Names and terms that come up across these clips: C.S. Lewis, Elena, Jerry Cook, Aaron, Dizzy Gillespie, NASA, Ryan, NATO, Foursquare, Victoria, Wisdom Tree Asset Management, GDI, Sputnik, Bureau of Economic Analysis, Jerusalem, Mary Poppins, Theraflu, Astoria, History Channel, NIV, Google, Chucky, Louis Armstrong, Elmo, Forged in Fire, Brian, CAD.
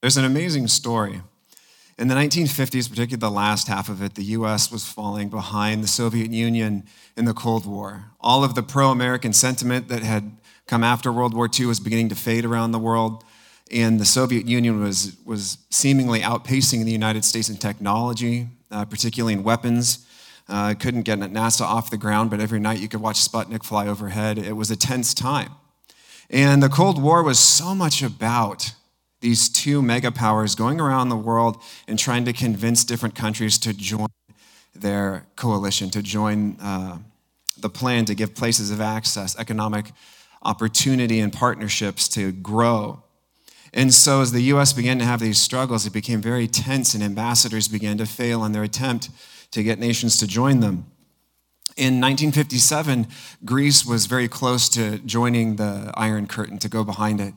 There's an amazing story. In the 1950s, particularly the last half of it, the U.S. was falling behind the Soviet Union in the Cold War. All of the pro-American sentiment that had come after World War II was beginning to fade around the world, and the Soviet Union was seemingly outpacing the United States in technology, particularly in weapons. Couldn't get NASA off the ground, but every night you could watch Sputnik fly overhead. It was a tense time. And the Cold War was so much about these two megapowers going around the world and trying to convince different countries to join their coalition, to join the plan to give places of access, economic opportunity, and partnerships to grow. And so as the U.S. began to have these struggles, it became very tense, and ambassadors began to fail in their attempt to get nations to join them. In 1957, Greece was very close to joining the Iron Curtain, to go behind it.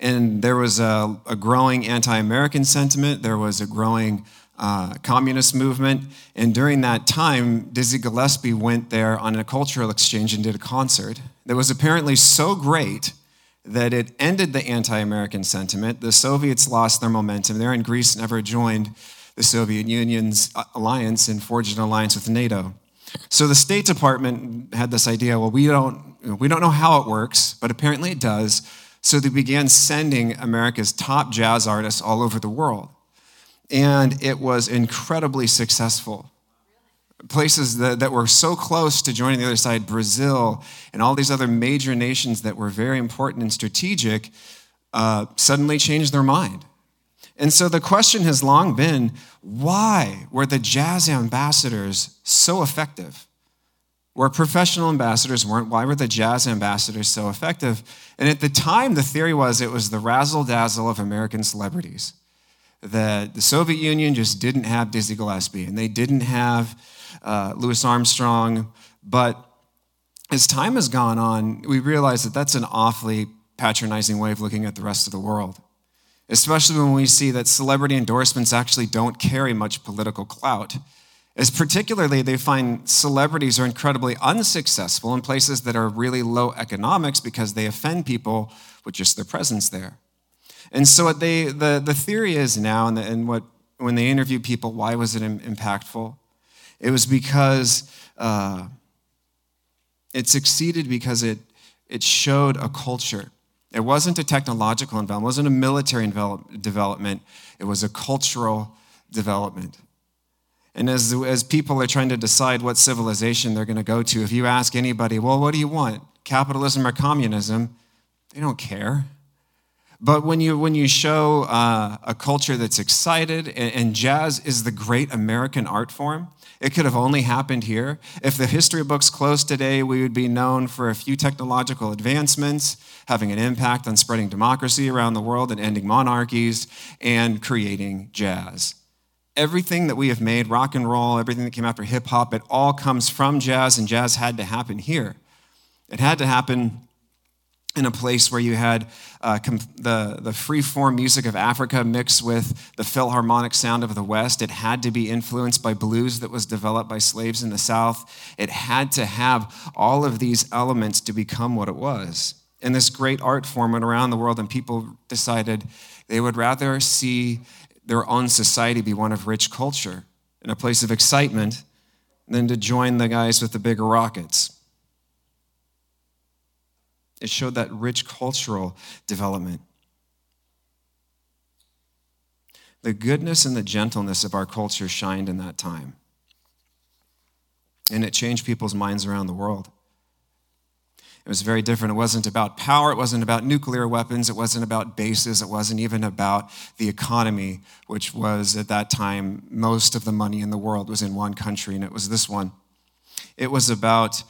And there was a growing anti-American sentiment. There was a growing communist movement. And during that time, Dizzy Gillespie went there on a cultural exchange and did a concert that was apparently so great that it ended the anti-American sentiment. The Soviets lost their momentum there, and Greece never joined the Soviet Union's alliance and forged an alliance with NATO. So the State Department had this idea, well, we don't know how it works, but apparently it does. So they began sending America's top jazz artists all over the world. And it was incredibly successful. Places that were so close to joining the other side, Brazil, and all these other major nations that were very important and strategic, suddenly changed their mind. And so the question has long been, why were the jazz ambassadors so effective? Where professional ambassadors weren't, why were the jazz ambassadors so effective? And at the time, the theory was it was the razzle-dazzle of American celebrities. That the Soviet Union just didn't have Dizzy Gillespie, and they didn't have Louis Armstrong. But as time has gone on, we realize that that's an awfully patronizing way of looking at the rest of the world, especially when we see that celebrity endorsements actually don't carry much political clout. As particularly, they find celebrities are incredibly unsuccessful in places that are really low economics because they offend people with just their presence there. And so what the theory is now, when they interview people, why was it impactful? It was because it succeeded because it showed a culture. It wasn't a technological development. It wasn't a military development. It was a cultural development. And as people are trying to decide what civilization they're going to go to, if you ask anybody, well, what do you want, capitalism or communism? They don't care. But when you show a culture that's excited, and jazz is the great American art form, it could have only happened here. If the history books closed today, we would be known for a few technological advancements, having an impact on spreading democracy around the world and ending monarchies, and creating jazz. Everything that we have made, rock and roll, everything that came after hip-hop, it all comes from jazz, and jazz had to happen here. It had to happen in a place where you had the free-form music of Africa mixed with the Philharmonic sound of the West. It had to be influenced by blues that was developed by slaves in the South. It had to have all of these elements to become what it was. And this great art form went around the world, and people decided they would rather see their own society be one of rich culture and a place of excitement than to join the guys with the bigger rockets. It showed that rich cultural development. The goodness and the gentleness of our culture shined in that time. And it changed people's minds around the world. It was very different. It wasn't about power. It wasn't about nuclear weapons. It wasn't about bases. It wasn't even about the economy, which was, at that time, most of the money in the world was in one country, and it was this one. It was about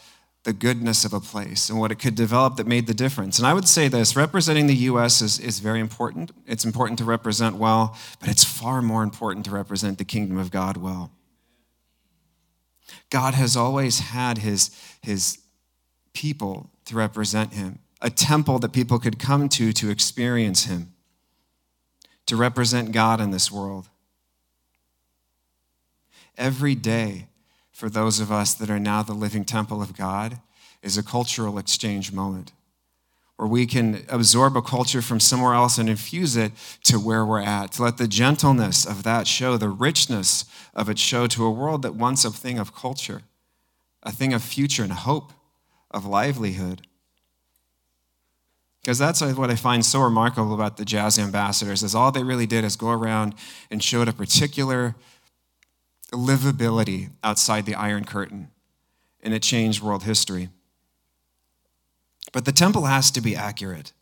the goodness of a place and what it could develop that made the difference. And I would say this, representing the U.S. is very important. It's important to represent well, but it's far more important to represent the kingdom of God well. God has always had his people to represent him, a temple that people could come to experience him, to represent God in this world. Every day, for those of us that are now the living temple of God, is a cultural exchange moment or we can absorb a culture from somewhere else and infuse it to where we're at, to let the gentleness of that show, the richness of it show to a world that wants a thing of culture, a thing of future and hope, of livelihood. Because that's what I find so remarkable about the jazz ambassadors, is all they really did is go around and showed a particular livability outside the Iron Curtain, and it changed world history. But the temple has to be accurate.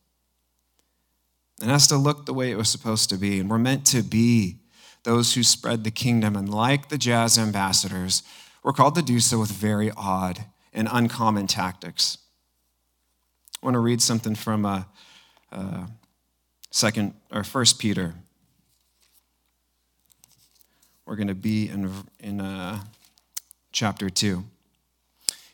It has to look the way it was supposed to be. And we're meant to be those who spread the kingdom. And like the jazz ambassadors, we're called to do so with very odd and uncommon tactics. I want to read something from First Peter. We're going to be in chapter 2.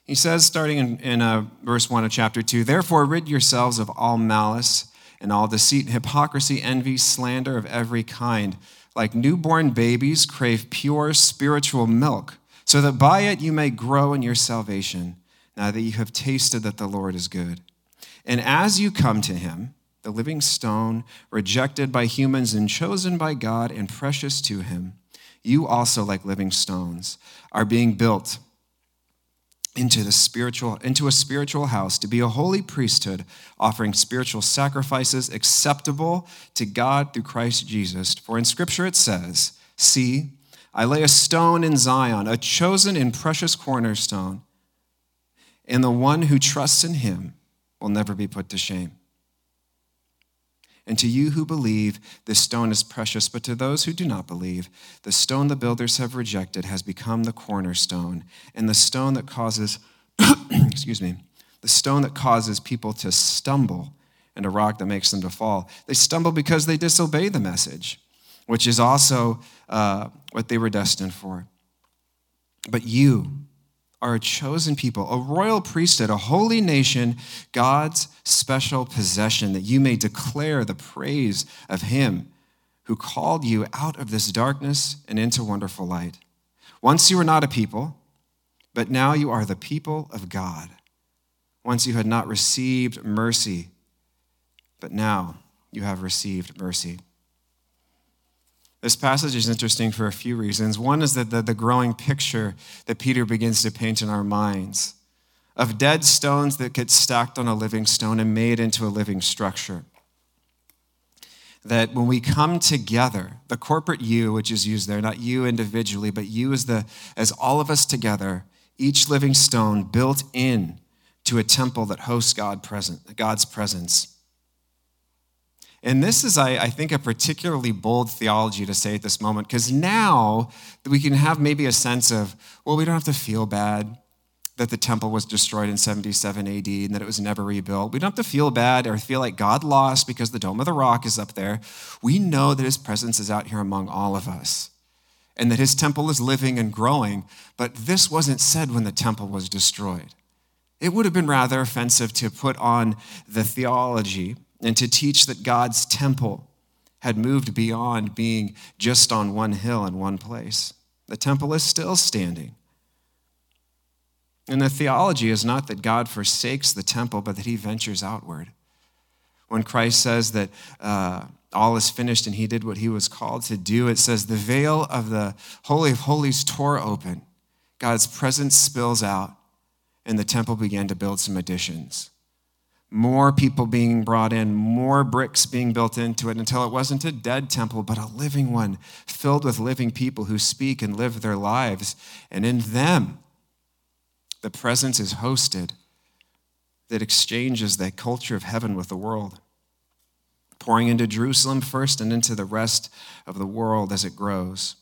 He says, starting in verse 1 of chapter 2, "Therefore rid yourselves of all malice and all deceit, and hypocrisy, envy, slander of every kind. Like newborn babies, crave pure spiritual milk, so that by it you may grow in your salvation, now that you have tasted that the Lord is good. And as you come to him, the living stone, rejected by humans and chosen by God and precious to him, you also, like living stones, are being built into a spiritual house, to be a holy priesthood, offering spiritual sacrifices acceptable to God through Christ Jesus. For in Scripture it says, 'See, I lay a stone in Zion, a chosen and precious cornerstone, and the one who trusts in him will never be put to shame.' And to you who believe, this stone is precious, but to those who do not believe, the stone the builders have rejected has become the cornerstone, and the stone that causes, the stone that causes people to stumble, and a rock that makes them to fall. They stumble because they disobey the message, which is also what they were destined for. But you are a chosen people, a royal priesthood, a holy nation, God's special possession, that you may declare the praise of him who called you out of this darkness and into wonderful light. Once you were not a people, but now you are the people of God. Once you had not received mercy, but now you have received mercy." This passage is interesting for a few reasons. One is that the growing picture that Peter begins to paint in our minds of dead stones that get stacked on a living stone and made into a living structure. That when we come together, the corporate you, which is used there, not you individually, but you as all of us together, each living stone built in to a temple that hosts God's presence. And this is, I think, a particularly bold theology to say at this moment, because now we can have maybe a sense of, well, we don't have to feel bad that the temple was destroyed in 77 AD and that it was never rebuilt. We don't have to feel bad or feel like God lost because the Dome of the Rock is up there. We know that his presence is out here among all of us and that his temple is living and growing, but this wasn't said when the temple was destroyed. It would have been rather offensive to put on the theology and to teach that God's temple had moved beyond being just on one hill in one place. The temple is still standing. And the theology is not that God forsakes the temple, but that he ventures outward. When Christ says that all is finished and he did what he was called to do, it says the veil of the Holy of Holies tore open. God's presence spills out, and the temple began to build some additions. More people being brought in, more bricks being built into it until it wasn't a dead temple, but a living one filled with living people who speak and live their lives. And in them, the presence is hosted that exchanges the culture of heaven with the world, pouring into Jerusalem first and into the rest of the world as it grows.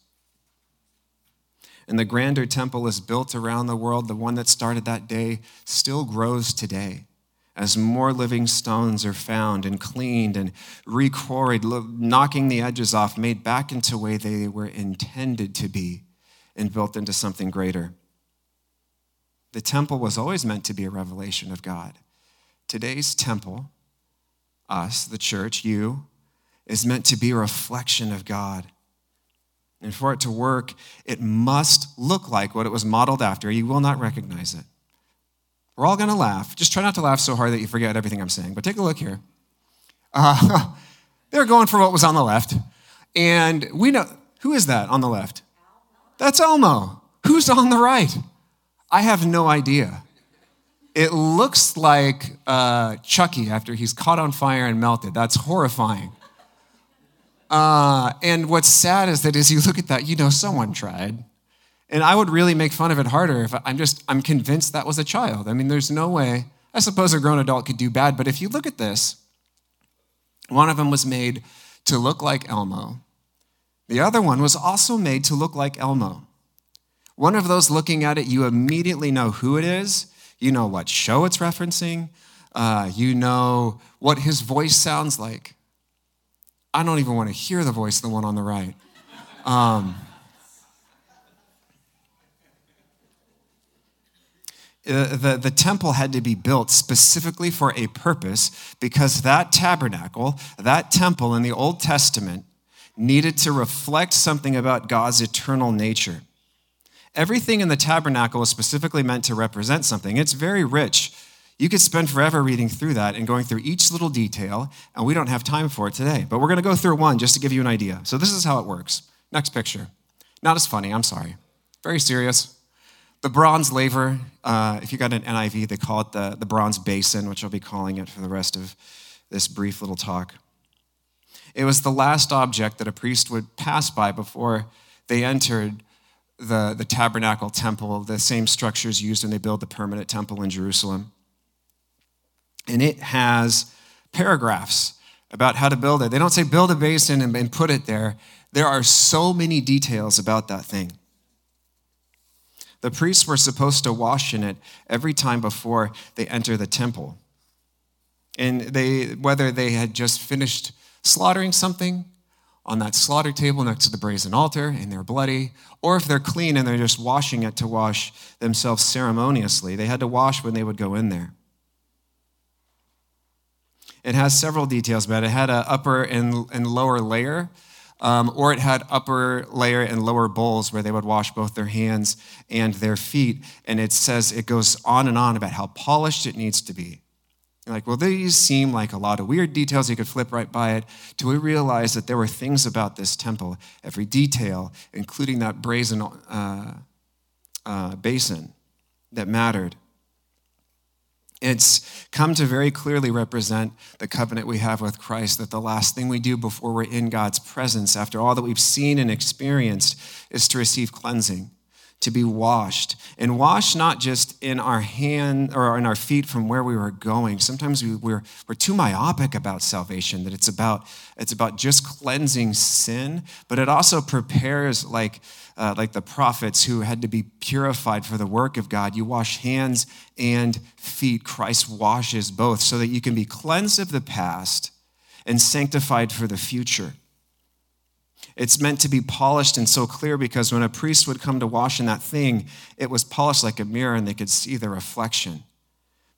And the grander temple is built around the world. The one that started that day still grows today, as more living stones are found and cleaned and re-quarried, knocking the edges off, made back into the way they were intended to be, and built into something greater. The temple was always meant to be a revelation of God. Today's temple, us, the church, you, is meant to be a reflection of God. And for it to work, it must look like what it was modeled after. You will not recognize it. We're all going to laugh. Just try not to laugh so hard that you forget everything I'm saying. But take a look here. They're going for what was on the left. And we know, who is that on the left? That's Elmo. Who's on the right? I have no idea. It looks like Chucky after he's caught on fire and melted. That's horrifying. And what's sad is that as you look at that, you know someone tried. And I would really make fun of it harder if I'm convinced that was a child. I mean, there's no way. I suppose a grown adult could do bad, but if you look at this, one of them was made to look like Elmo. The other one was also made to look like Elmo. One of those looking at it, you immediately know who it is. You know what show it's referencing. You know what his voice sounds like. I don't even want to hear the voice of the one on the right. The temple had to be built specifically for a purpose because that tabernacle, that temple in the Old Testament, needed to reflect something about God's eternal nature. Everything in the tabernacle was specifically meant to represent something. It's very rich. You could spend forever reading through that and going through each little detail, and we don't have time for it today. But we're going to go through one just to give you an idea. So this is how it works. Next picture. Not as funny, I'm sorry. Very serious. The bronze laver, if you got an NIV, they call it the bronze basin, which I'll be calling it for the rest of this brief little talk. It was the last object that a priest would pass by before they entered the tabernacle temple, the same structures used when they build the permanent temple in Jerusalem. And it has paragraphs about how to build it. They don't say build a basin and put it there. There are so many details about that thing. The priests were supposed to wash in it every time before they enter the temple. And whether they had just finished slaughtering something on that slaughter table next to the brazen altar and they're bloody, or if they're clean and they're just washing it to wash themselves ceremoniously, they had to wash when they would go in there. It has several details about it. It had an upper and lower layer. Or it had upper layer and lower bowls where they would wash both their hands and their feet. And it says it goes on and on about how polished it needs to be. You're like, well, these seem like a lot of weird details. You could flip right by it till we realize that there were things about this temple, every detail, including that brazen basin that mattered. It's come to very clearly represent the covenant we have with Christ, that the last thing we do before we're in God's presence, after all that we've seen and experienced, is to receive cleansing, to be washed. And washed not just in our hand or in our feet from where we were going. Sometimes we're too myopic about salvation, that it's about just cleansing sin, but it also prepares like the prophets who had to be purified for the work of God. You wash hands and feet. Christ washes both so that you can be cleansed of the past and sanctified for the future. It's meant to be polished and so clear because when a priest would come to wash in that thing, it was polished like a mirror and they could see the reflection.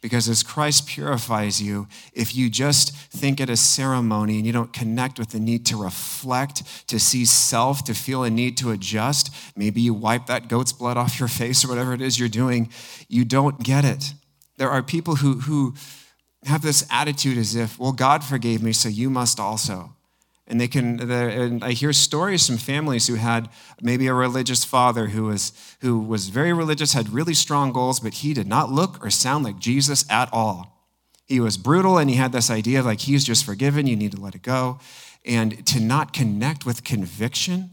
Because as Christ purifies you, if you just think it a ceremony and you don't connect with the need to reflect, to see self, to feel a need to adjust, maybe you wipe that goat's blood off your face or whatever it is you're doing, you don't get it. There are people who have this attitude as if, well, God forgave me, so you must also. And I hear stories from families who had maybe a religious father who was very religious, had really strong goals, but he did not look or sound like Jesus at all. He was brutal, and he had this idea of like, he's just forgiven, you need to let it go. And to not connect with conviction,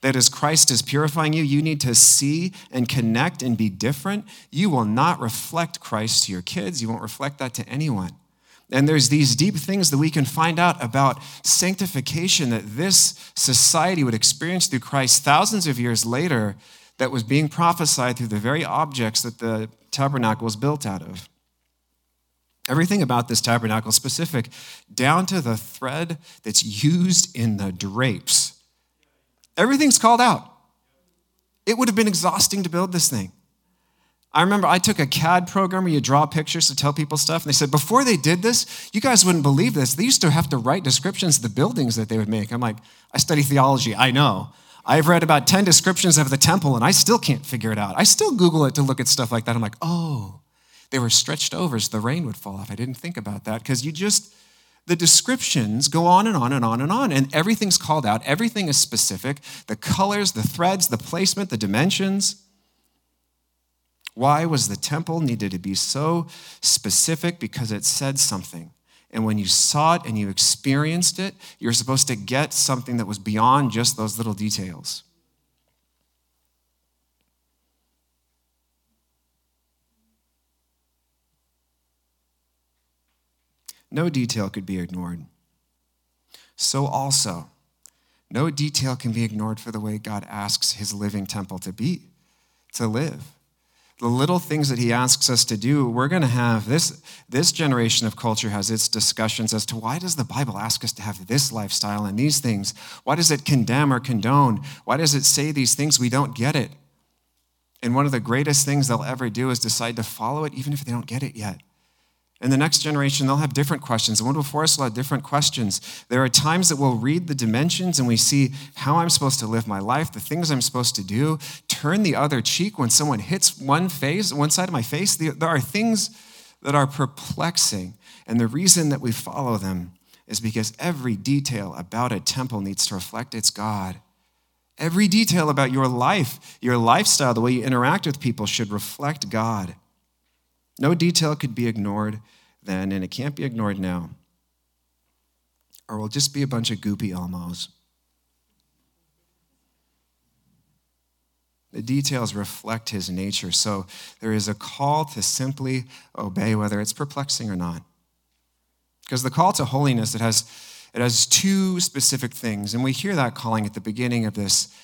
that as Christ is purifying you, you need to see and connect and be different. You will not reflect Christ to your kids. You won't reflect that to anyone. And there's these deep things that we can find out about sanctification that this society would experience through Christ thousands of years later that was being prophesied through the very objects that the tabernacle was built out of. Everything about this tabernacle is specific, down to the thread that's used in the drapes. Everything's called out. It would have been exhausting to build this thing. I remember I took a CAD program where you draw pictures to tell people stuff, and they said, before they did this, you guys wouldn't believe this. They used to have to write descriptions of the buildings that they would make. I'm like, I study theology, I know. I've read about 10 descriptions of the temple, and I still can't figure it out. I still Google it to look at stuff like that. I'm like, oh, They were stretched over so the rain would fall off. I didn't think about that because the descriptions go on and on and on and on, and everything's called out. Everything is specific. The colors, the threads, the placement, the dimensions. Why was the temple needed to be so specific? Because it said something. And when you saw it and you experienced it, you were supposed to get something that was beyond just those little details. No detail could be ignored. So also, no detail can be ignored for the way God asks his living temple to live. The little things that he asks us to do, we're going to have this generation of culture has its discussions as to why does the Bible ask us to have this lifestyle and these things? Why does it condemn or condone? Why does it say these things? We don't get it. And one of the greatest things they'll ever do is decide to follow it even if they don't get it yet. And the next generation, they'll have different questions. The one before us will have different questions. There are times that we'll read the dimensions and we see how I'm supposed to live my life, the things I'm supposed to do, turn the other cheek when someone hits one side of my face. There are things that are perplexing. And the reason that we follow them is because every detail about a temple needs to reflect its God. Every detail about your life, your lifestyle, the way you interact with people should reflect God. No detail could be ignored then, and it can't be ignored now. Or we'll just be a bunch of goopy Elmos. The details reflect his nature, so there is a call to simply obey, whether it's perplexing or not. Because the call to holiness, it has two specific things, and we hear that calling at the beginning of this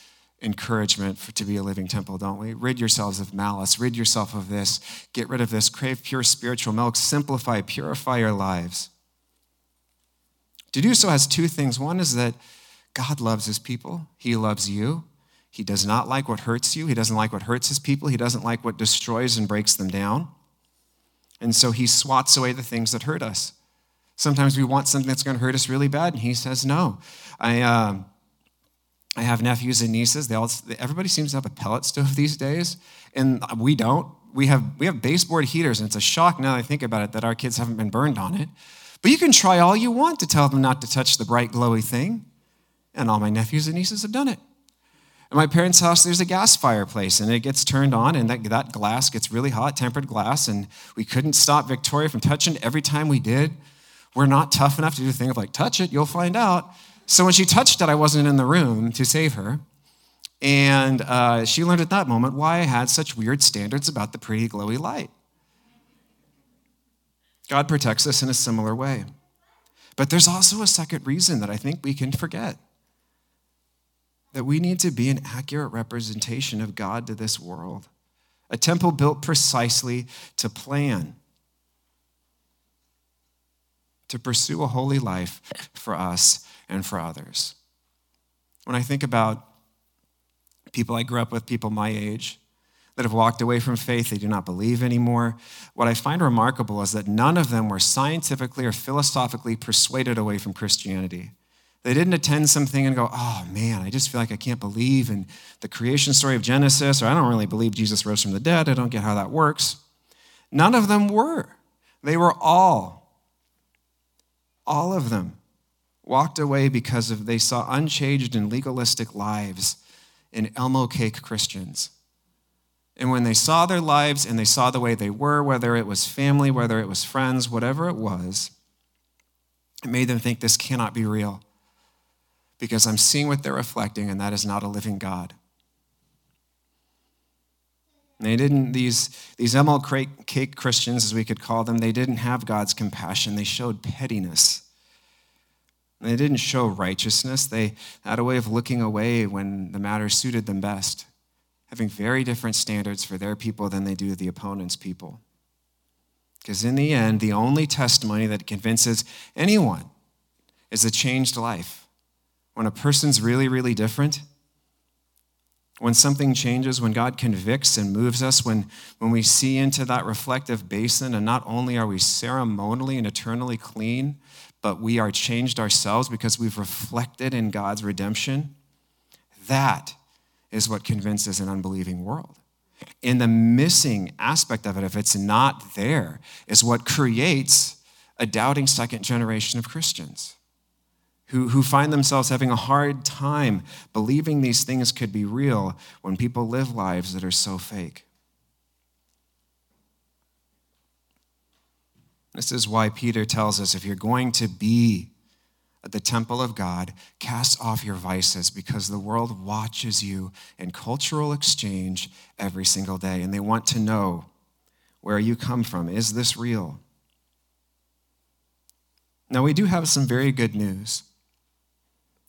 encouragement to be a living temple, don't we? Rid yourselves of malice, rid yourself of this, get rid of this, crave pure spiritual milk, simplify, purify your lives. To do so has two things. One is that God loves his people. He loves you. He does not like what hurts you. He doesn't like what hurts his people. He doesn't like what destroys and breaks them down. And so he swats away the things that hurt us. Sometimes we want something that's going to hurt us really bad, and he says no. I have nephews and nieces. Everybody seems to have a pellet stove these days, and we don't. We have baseboard heaters, and it's a shock now that I think about it that our kids haven't been burned on it. But you can try all you want to tell them not to touch the bright, glowy thing, and all my nephews and nieces have done it. At my parents' house, there's a gas fireplace, and it gets turned on, and that glass gets really hot, tempered glass, and we couldn't stop Victoria from touching it every time we did. We're not tough enough to do the thing of like, touch it, you'll find out. So when she touched it, I wasn't in the room to save her. And she learned at that moment why I had such weird standards about the pretty glowy light. God protects us in a similar way. But there's also a second reason that I think we can forget. That we need to be an accurate representation of God to this world. A temple built precisely to plan. To pursue a holy life for us and for others. When I think about people I grew up with, people my age, that have walked away from faith, they do not believe anymore, what I find remarkable is that none of them were scientifically or philosophically persuaded away from Christianity. They didn't attend something and go, oh man, I just feel like I can't believe in the creation story of Genesis, or I don't really believe Jesus rose from the dead, I don't get how that works. None of them were. They were all of them, walked away because they saw unchanged and legalistic lives in Elmo cake Christians. And when they saw their lives and they saw the way they were, whether it was family, whether it was friends, whatever it was, it made them think this cannot be real because I'm seeing what they're reflecting and that is not a living God. They didn't, these Elmo cake Christians, as we could call them, they didn't have God's compassion. They showed pettiness. They didn't show righteousness. They had a way of looking away when the matter suited them best, having very different standards for their people than they do the opponent's people. Because in the end, the only testimony that convinces anyone is a changed life. When a person's really, really different, when something changes, when God convicts and moves us, when we see into that reflective basin, and not only are we ceremonially and eternally clean, but we are changed ourselves because we've reflected in God's redemption. That is what convinces an unbelieving world. And the missing aspect of it, if it's not there, is what creates a doubting second generation of Christians who find themselves having a hard time believing these things could be real when people live lives that are so fake. This is why Peter tells us, if you're going to be at the temple of God, cast off your vices, because the world watches you in cultural exchange every single day, and they want to know where you come from. Is this real? Now, we do have some very good news,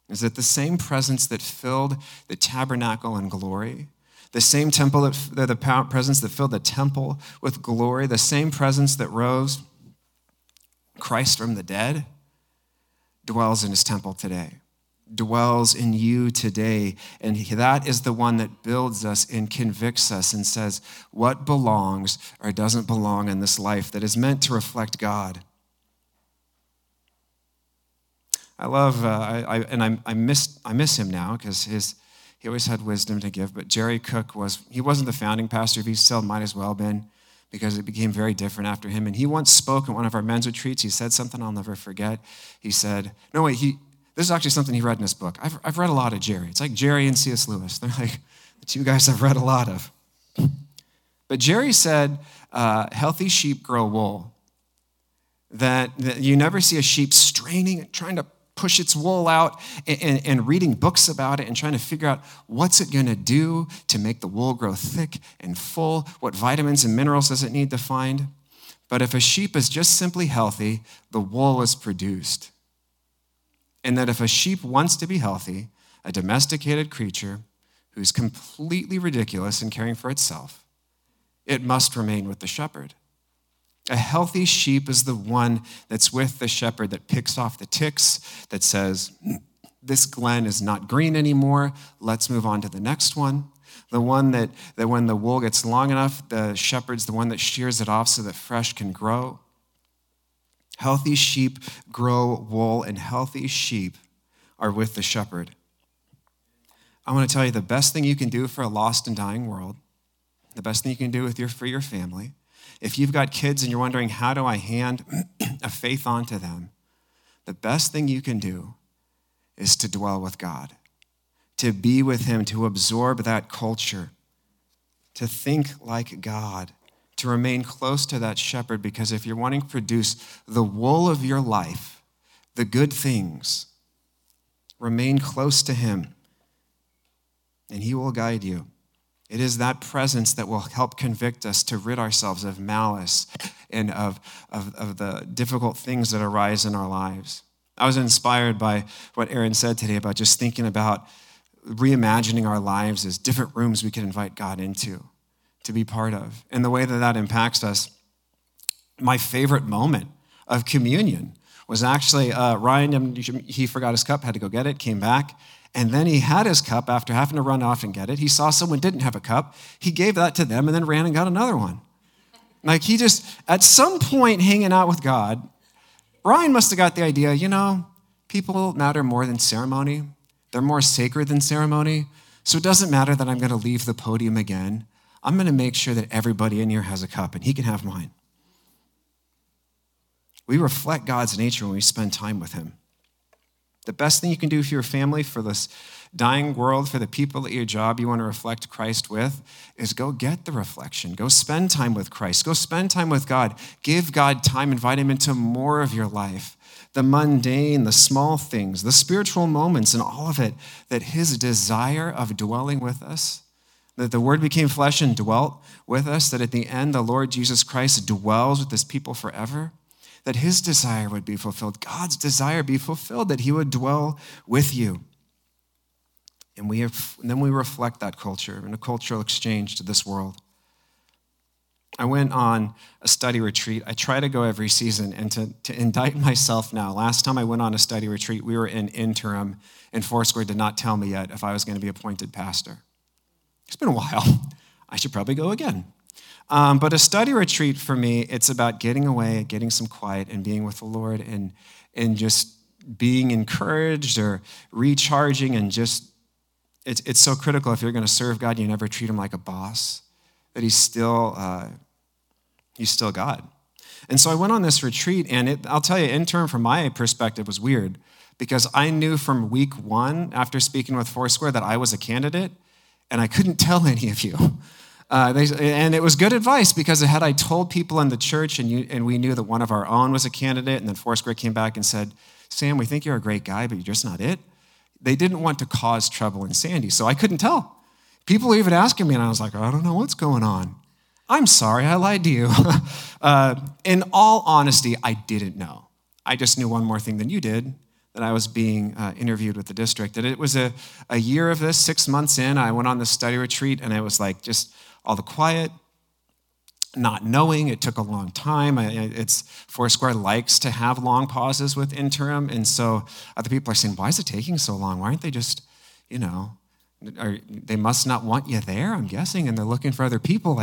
is that the same presence that filled the tabernacle in glory, the same temple that the presence that filled the temple with glory, the same presence that rose Christ from the dead, dwells in his temple today, dwells in you today. And that is the one that builds us and convicts us and says what belongs or doesn't belong in this life that is meant to reflect God. I love, I miss him now because he always had wisdom to give, but Jerry Cook wasn't the founding pastor, if he still might as well have been, because it became very different after him. And he once spoke at one of our men's retreats. He said something I'll never forget. He said, this is actually something he read in his book. I've read a lot of Jerry. It's like Jerry and C.S. Lewis. They're like the two guys I've read a lot of. But Jerry said, healthy sheep grow wool. That you never see a sheep straining and trying to push its wool out and reading books about it and trying to figure out what's it going to do to make the wool grow thick and full, what vitamins and minerals does it need to find. But if a sheep is just simply healthy, the wool is produced. And that if a sheep wants to be healthy, a domesticated creature who's completely ridiculous in caring for itself, it must remain with the shepherd. A healthy sheep is the one that's with the shepherd, that picks off the ticks, that says, this glen is not green anymore, let's move on to the next one. The one that when the wool gets long enough, the shepherd's the one that shears it off so that fresh can grow. Healthy sheep grow wool, and healthy sheep are with the shepherd. I want to tell you, the best thing you can do for a lost and dying world, the best thing you can do for your family, if you've got kids and you're wondering, how do I hand a faith onto them? The best thing you can do is to dwell with God, to be with him, to absorb that culture, to think like God, to remain close to that shepherd, because if you're wanting to produce the wool of your life, the good things, remain close to him, and he will guide you. It is that presence that will help convict us to rid ourselves of malice and of the difficult things that arise in our lives. I was inspired by what Aaron said today about just thinking about reimagining our lives as different rooms we can invite God into, to be part of. And the way that impacts us, my favorite moment of communion was actually Ryan, he forgot his cup, had to go get it, came back. And then he had his cup after having to run off and get it. He saw someone didn't have a cup. He gave that to them and then ran and got another one. Like he just, at some point hanging out with God, Brian must have got the idea, people matter more than ceremony. They're more sacred than ceremony. So it doesn't matter that I'm going to leave the podium again. I'm going to make sure that everybody in here has a cup and he can have mine. We reflect God's nature when we spend time with him. The best thing you can do for your family, for this dying world, for the people at your job you want to reflect Christ with, is go get the reflection. Go spend time with Christ. Go spend time with God. Give God time. Invite him into more of your life. The mundane, the small things, the spiritual moments, and all of it, that his desire of dwelling with us, that the word became flesh and dwelt with us, that at the end the Lord Jesus Christ dwells with his people forever, that his desire would be fulfilled, God's desire be fulfilled, that he would dwell with you. And then we reflect that culture in a cultural exchange to this world. I went on a study retreat. I try to go every season, and to indict myself now, last time I went on a study retreat, we were in interim, and Foursquare did not tell me yet if I was going to be appointed pastor. It's been a while. I should probably go again. But a study retreat for me, it's about getting away, getting some quiet, and being with the Lord, and just being encouraged or recharging, and just, it's so critical if you're going to serve God, you never treat him like a boss. that he's still God. And so I went on this retreat, and I'll tell you, intern from my perspective was weird, because I knew from week one after speaking with Foursquare that I was a candidate, and I couldn't tell any of you. And it was good advice, because had I told people in the church and we knew that one of our own was a candidate, and then Foursquare came back and said, Sam, we think you're a great guy, but you're just not it. They didn't want to cause trouble in Sandy, so I couldn't tell. People were even asking me, and I was like, I don't know what's going on. I'm sorry, I lied to you. In all honesty, I didn't know. I just knew one more thing than you did, that I was being interviewed with the district. That it was a year of this, 6 months in, I went on this study retreat, and I was like, just all the quiet, not knowing. It took a long time. Foursquare likes to have long pauses with interim, and so other people are saying, why is it taking so long? Why aren't they just, they must not want you there, I'm guessing, and they're looking for other people.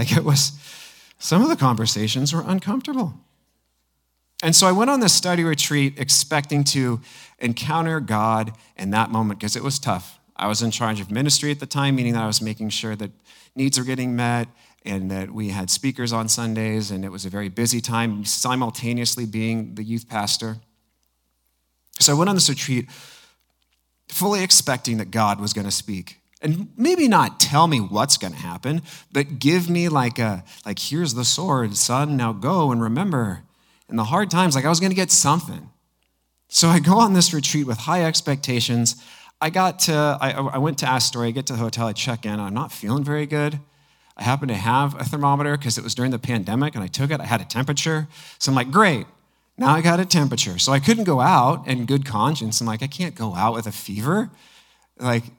Some of the conversations were uncomfortable. And so I went on this study retreat expecting to encounter God in that moment, because it was tough. I was in charge of ministry at the time, meaning that I was making sure that needs were getting met and that we had speakers on Sundays, and it was a very busy time, simultaneously being the youth pastor. So I went on this retreat fully expecting that God was going to speak. And maybe not tell me what's going to happen, but give me here's the sword, son, now go and remember. In the hard times, I was going to get something. So I go on this retreat with high expectations. I went to Astoria, I get to the hotel, I check in, I'm not feeling very good. I happen to have a thermometer because it was during the pandemic and I took it, I had a temperature. So I'm like, great, now I got a temperature. So I couldn't go out in good conscience. I'm like, I can't go out with a fever.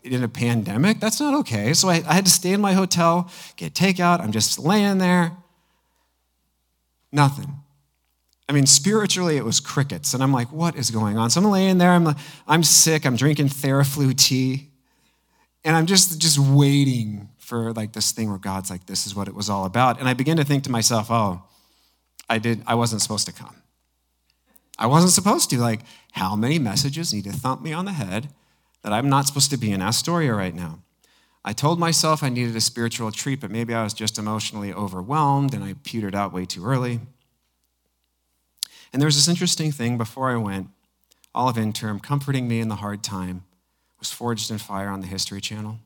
In a pandemic, that's not okay. So I had to stay in my hotel, get takeout. I'm just laying there. Nothing. Spiritually, it was crickets. And I'm like, what is going on? So I'm laying there. I'm sick. I'm drinking Theraflu tea. And I'm just waiting for this thing where God's like, this is what it was all about. And I begin to think to myself, I wasn't supposed to come. I wasn't supposed to. How many messages need to thump me on the head that I'm not supposed to be in Astoria right now? I told myself I needed a spiritual treat, but maybe I was just emotionally overwhelmed and I petered out way too early. And there was this interesting thing before I went, all of interim comforting me in the hard time was Forged in Fire on the History Channel.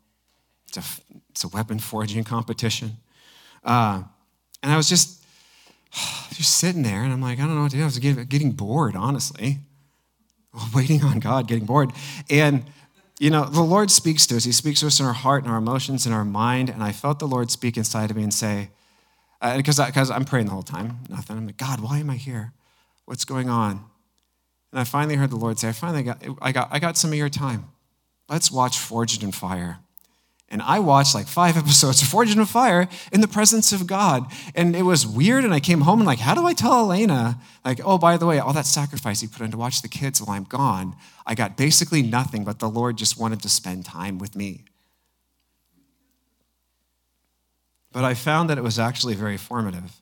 It's a weapon forging competition. And I was just sitting there, and I'm like, I don't know what to do. I was getting bored, honestly. Waiting on God, getting bored. And, the Lord speaks to us. He speaks to us in our heart and our emotions and our mind. And I felt the Lord speak inside of me and say, because I'm praying the whole time, nothing. I'm like, God, why am I here? What's going on? And I finally heard the Lord say, I got some of your time. Let's watch Forged in Fire. And I watched 5 episodes of Forged in Fire in the presence of God. And it was weird, and I came home and how do I tell Elena? Oh, by the way, all that sacrifice you put in to watch the kids while I'm gone, I got basically nothing, but the Lord just wanted to spend time with me. But I found that it was actually very formative,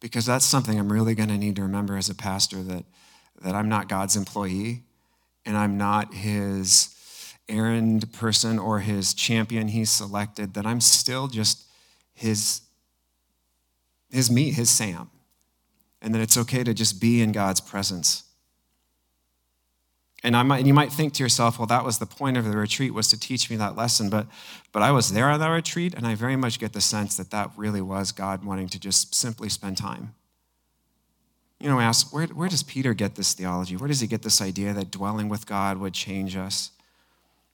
because that's something I'm really going to need to remember as a pastor, that I'm not God's employee, and I'm not his errand person or his champion he selected, that I'm still just his me, his Sam, and that it's okay to just be in God's presence. And you might think to yourself, well, that was the point of the retreat, was to teach me that lesson, but I was there on that retreat, and I very much get the sense that really was God wanting to just simply spend time. I ask, where does Peter get this theology? Where does he get this idea that dwelling with God would change us?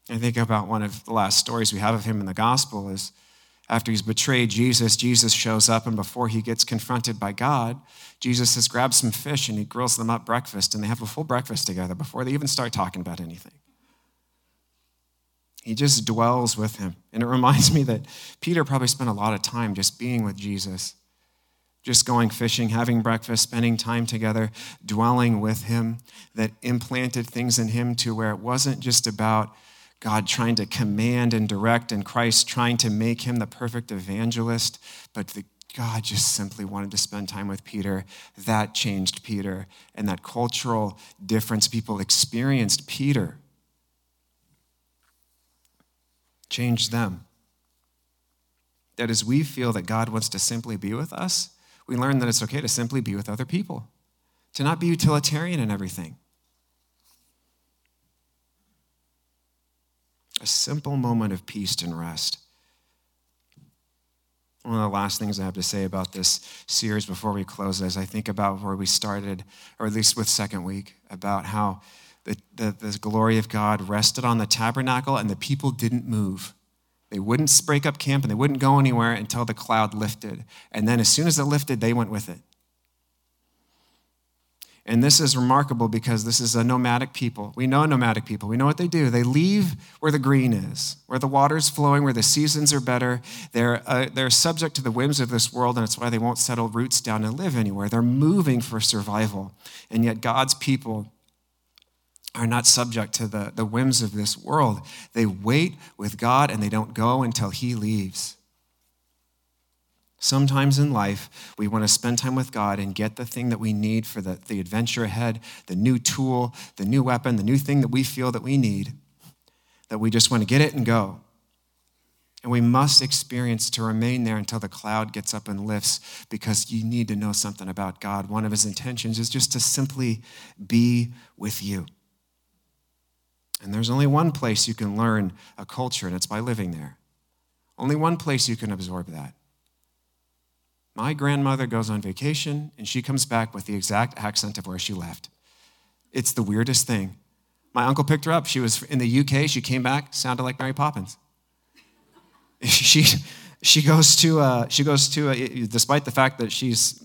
I think about one of the last stories we have of him in the gospel is after he's betrayed Jesus, Jesus shows up, and before he gets confronted by God, Jesus has grabbed some fish and he grills them up breakfast, and they have a full breakfast together before they even start talking about anything. He just dwells with him. And it reminds me that Peter probably spent a lot of time just being with Jesus, just going fishing, having breakfast, spending time together, dwelling with him, that implanted things in him to where it wasn't just about God trying to command and direct, and Christ trying to make him the perfect evangelist, but God just simply wanted to spend time with Peter. That changed Peter, and that cultural difference people experienced Peter changed them. that as we feel that God wants to simply be with us, we learn that it's okay to simply be with other people, to not be utilitarian in everything. A simple moment of peace and rest. One of the last things I have to say about this series before we close is I think about where we started, or at least with second week, about how the glory of God rested on the tabernacle and the people didn't move. They wouldn't break up camp and they wouldn't go anywhere until the cloud lifted. And then as soon as it lifted, they went with it. And this is remarkable because this is a nomadic people. We know nomadic people. We know what they do. They leave where the green is, where the water's flowing, where the seasons are better. They're subject to the whims of this world, and it's why they won't settle roots down and live anywhere. They're moving for survival. And yet God's people are not subject to the whims of this world. They wait with God, and they don't go until he leaves. Sometimes in life, we want to spend time with God and get the thing that we need for the adventure ahead, the new tool, the new weapon, the new thing that we feel that we need, that we just want to get it and go. And we must experience to remain there until the cloud gets up and lifts, because you need to know something about God. One of his intentions is just to simply be with you. And there's only one place you can learn a culture, and it's by living there. Only one place you can absorb that. My grandmother goes on vacation, and she comes back with the exact accent of where she left. It's the weirdest thing. My uncle picked her up. She was in the UK. She came back, sounded like Mary Poppins. She goes to despite the fact that she's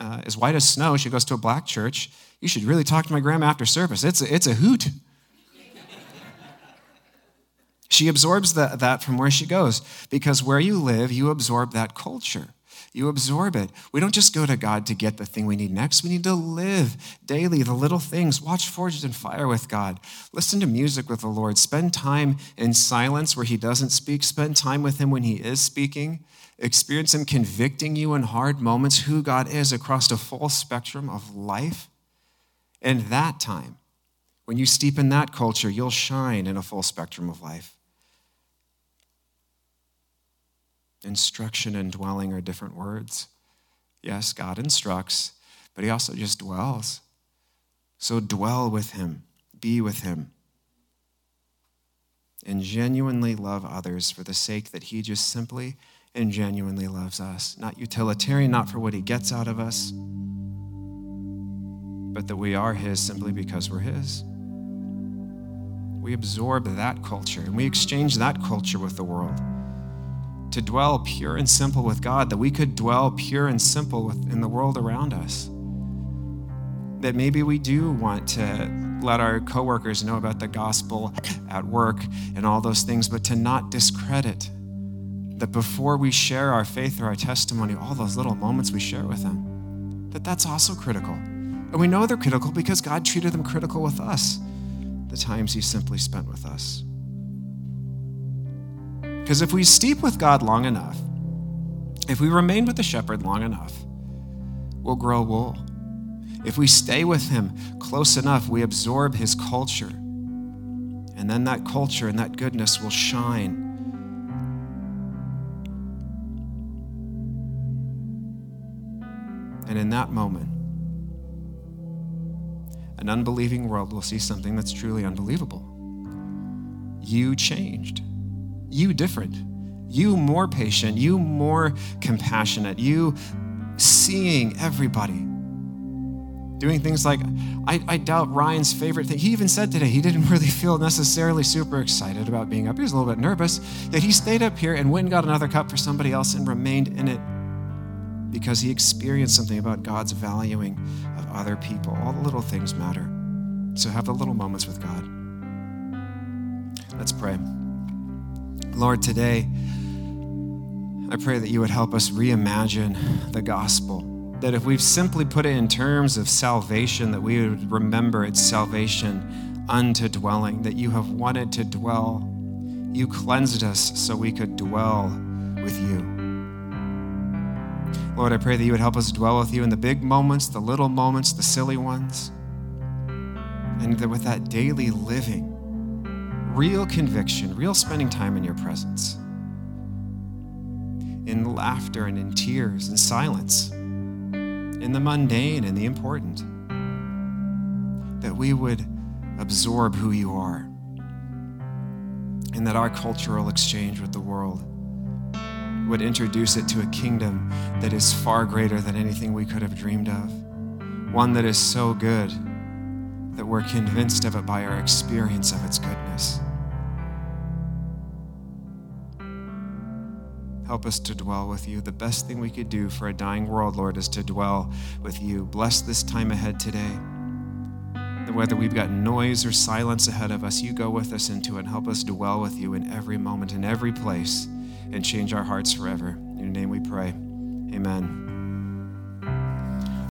as white as snow, she goes to a black church. You should really talk to my grandma after service. It's a hoot. She absorbs that from where she goes, because where you live, you absorb that culture. You absorb it. We don't just go to God to get the thing we need next. We need to live daily the little things. Watch Forged in Fire with God. Listen to music with the Lord. Spend time in silence where he doesn't speak. Spend time with him when he is speaking. Experience him convicting you in hard moments who God is across a full spectrum of life. And that time, when you steep in that culture, you'll shine in a full spectrum of life. Instruction and dwelling are different words. Yes, God instructs, but he also just dwells. So dwell with him, be with him, and genuinely love others for the sake that he just simply and genuinely loves us. Not utilitarian, not for what he gets out of us, but that we are his simply because we're his. We absorb that culture, and we exchange that culture with the world. To dwell pure and simple with God, that we could dwell pure and simple in the world around us. That maybe we do want to let our coworkers know about the gospel at work and all those things, but to not discredit that before we share our faith or our testimony, all those little moments we share with them, that's also critical. And we know they're critical because God treated them critical with us, the times he simply spent with us. Because if we steep with God long enough, if we remain with the shepherd long enough, we'll grow wool. If we stay with him close enough, we absorb his culture. And then that culture and that goodness will shine. And in that moment, an unbelieving world will see something that's truly unbelievable. You changed. You different, you more patient, you more compassionate, you seeing everybody. Doing things like, I doubt Ryan's favorite thing. He even said today he didn't really feel necessarily super excited about being up. He was a little bit nervous, yet he stayed up here and went and got another cup for somebody else and remained in it because he experienced something about God's valuing of other people. All the little things matter. So have the little moments with God. Let's pray. Lord, today, I pray that you would help us reimagine the gospel, that if we've simply put it in terms of salvation, that we would remember it's salvation unto dwelling, that you have wanted to dwell. You cleansed us so we could dwell with you. Lord, I pray that you would help us dwell with you in the big moments, the little moments, the silly ones, and that with that daily living, real conviction, real spending time in your presence. in laughter and in tears and silence, in the mundane and the important, that we would absorb who you are, and that our cultural exchange with the world would introduce it to a kingdom that is far greater than anything we could have dreamed of, one that is so good that we're convinced of it by our experience of its goodness. Help us to dwell with you. The best thing we could do for a dying world, Lord, is to dwell with you. Bless this time ahead today. That whether we've got noise or silence ahead of us, you go with us into it and help us dwell with you in every moment, in every place, and change our hearts forever. In your name we pray. Amen.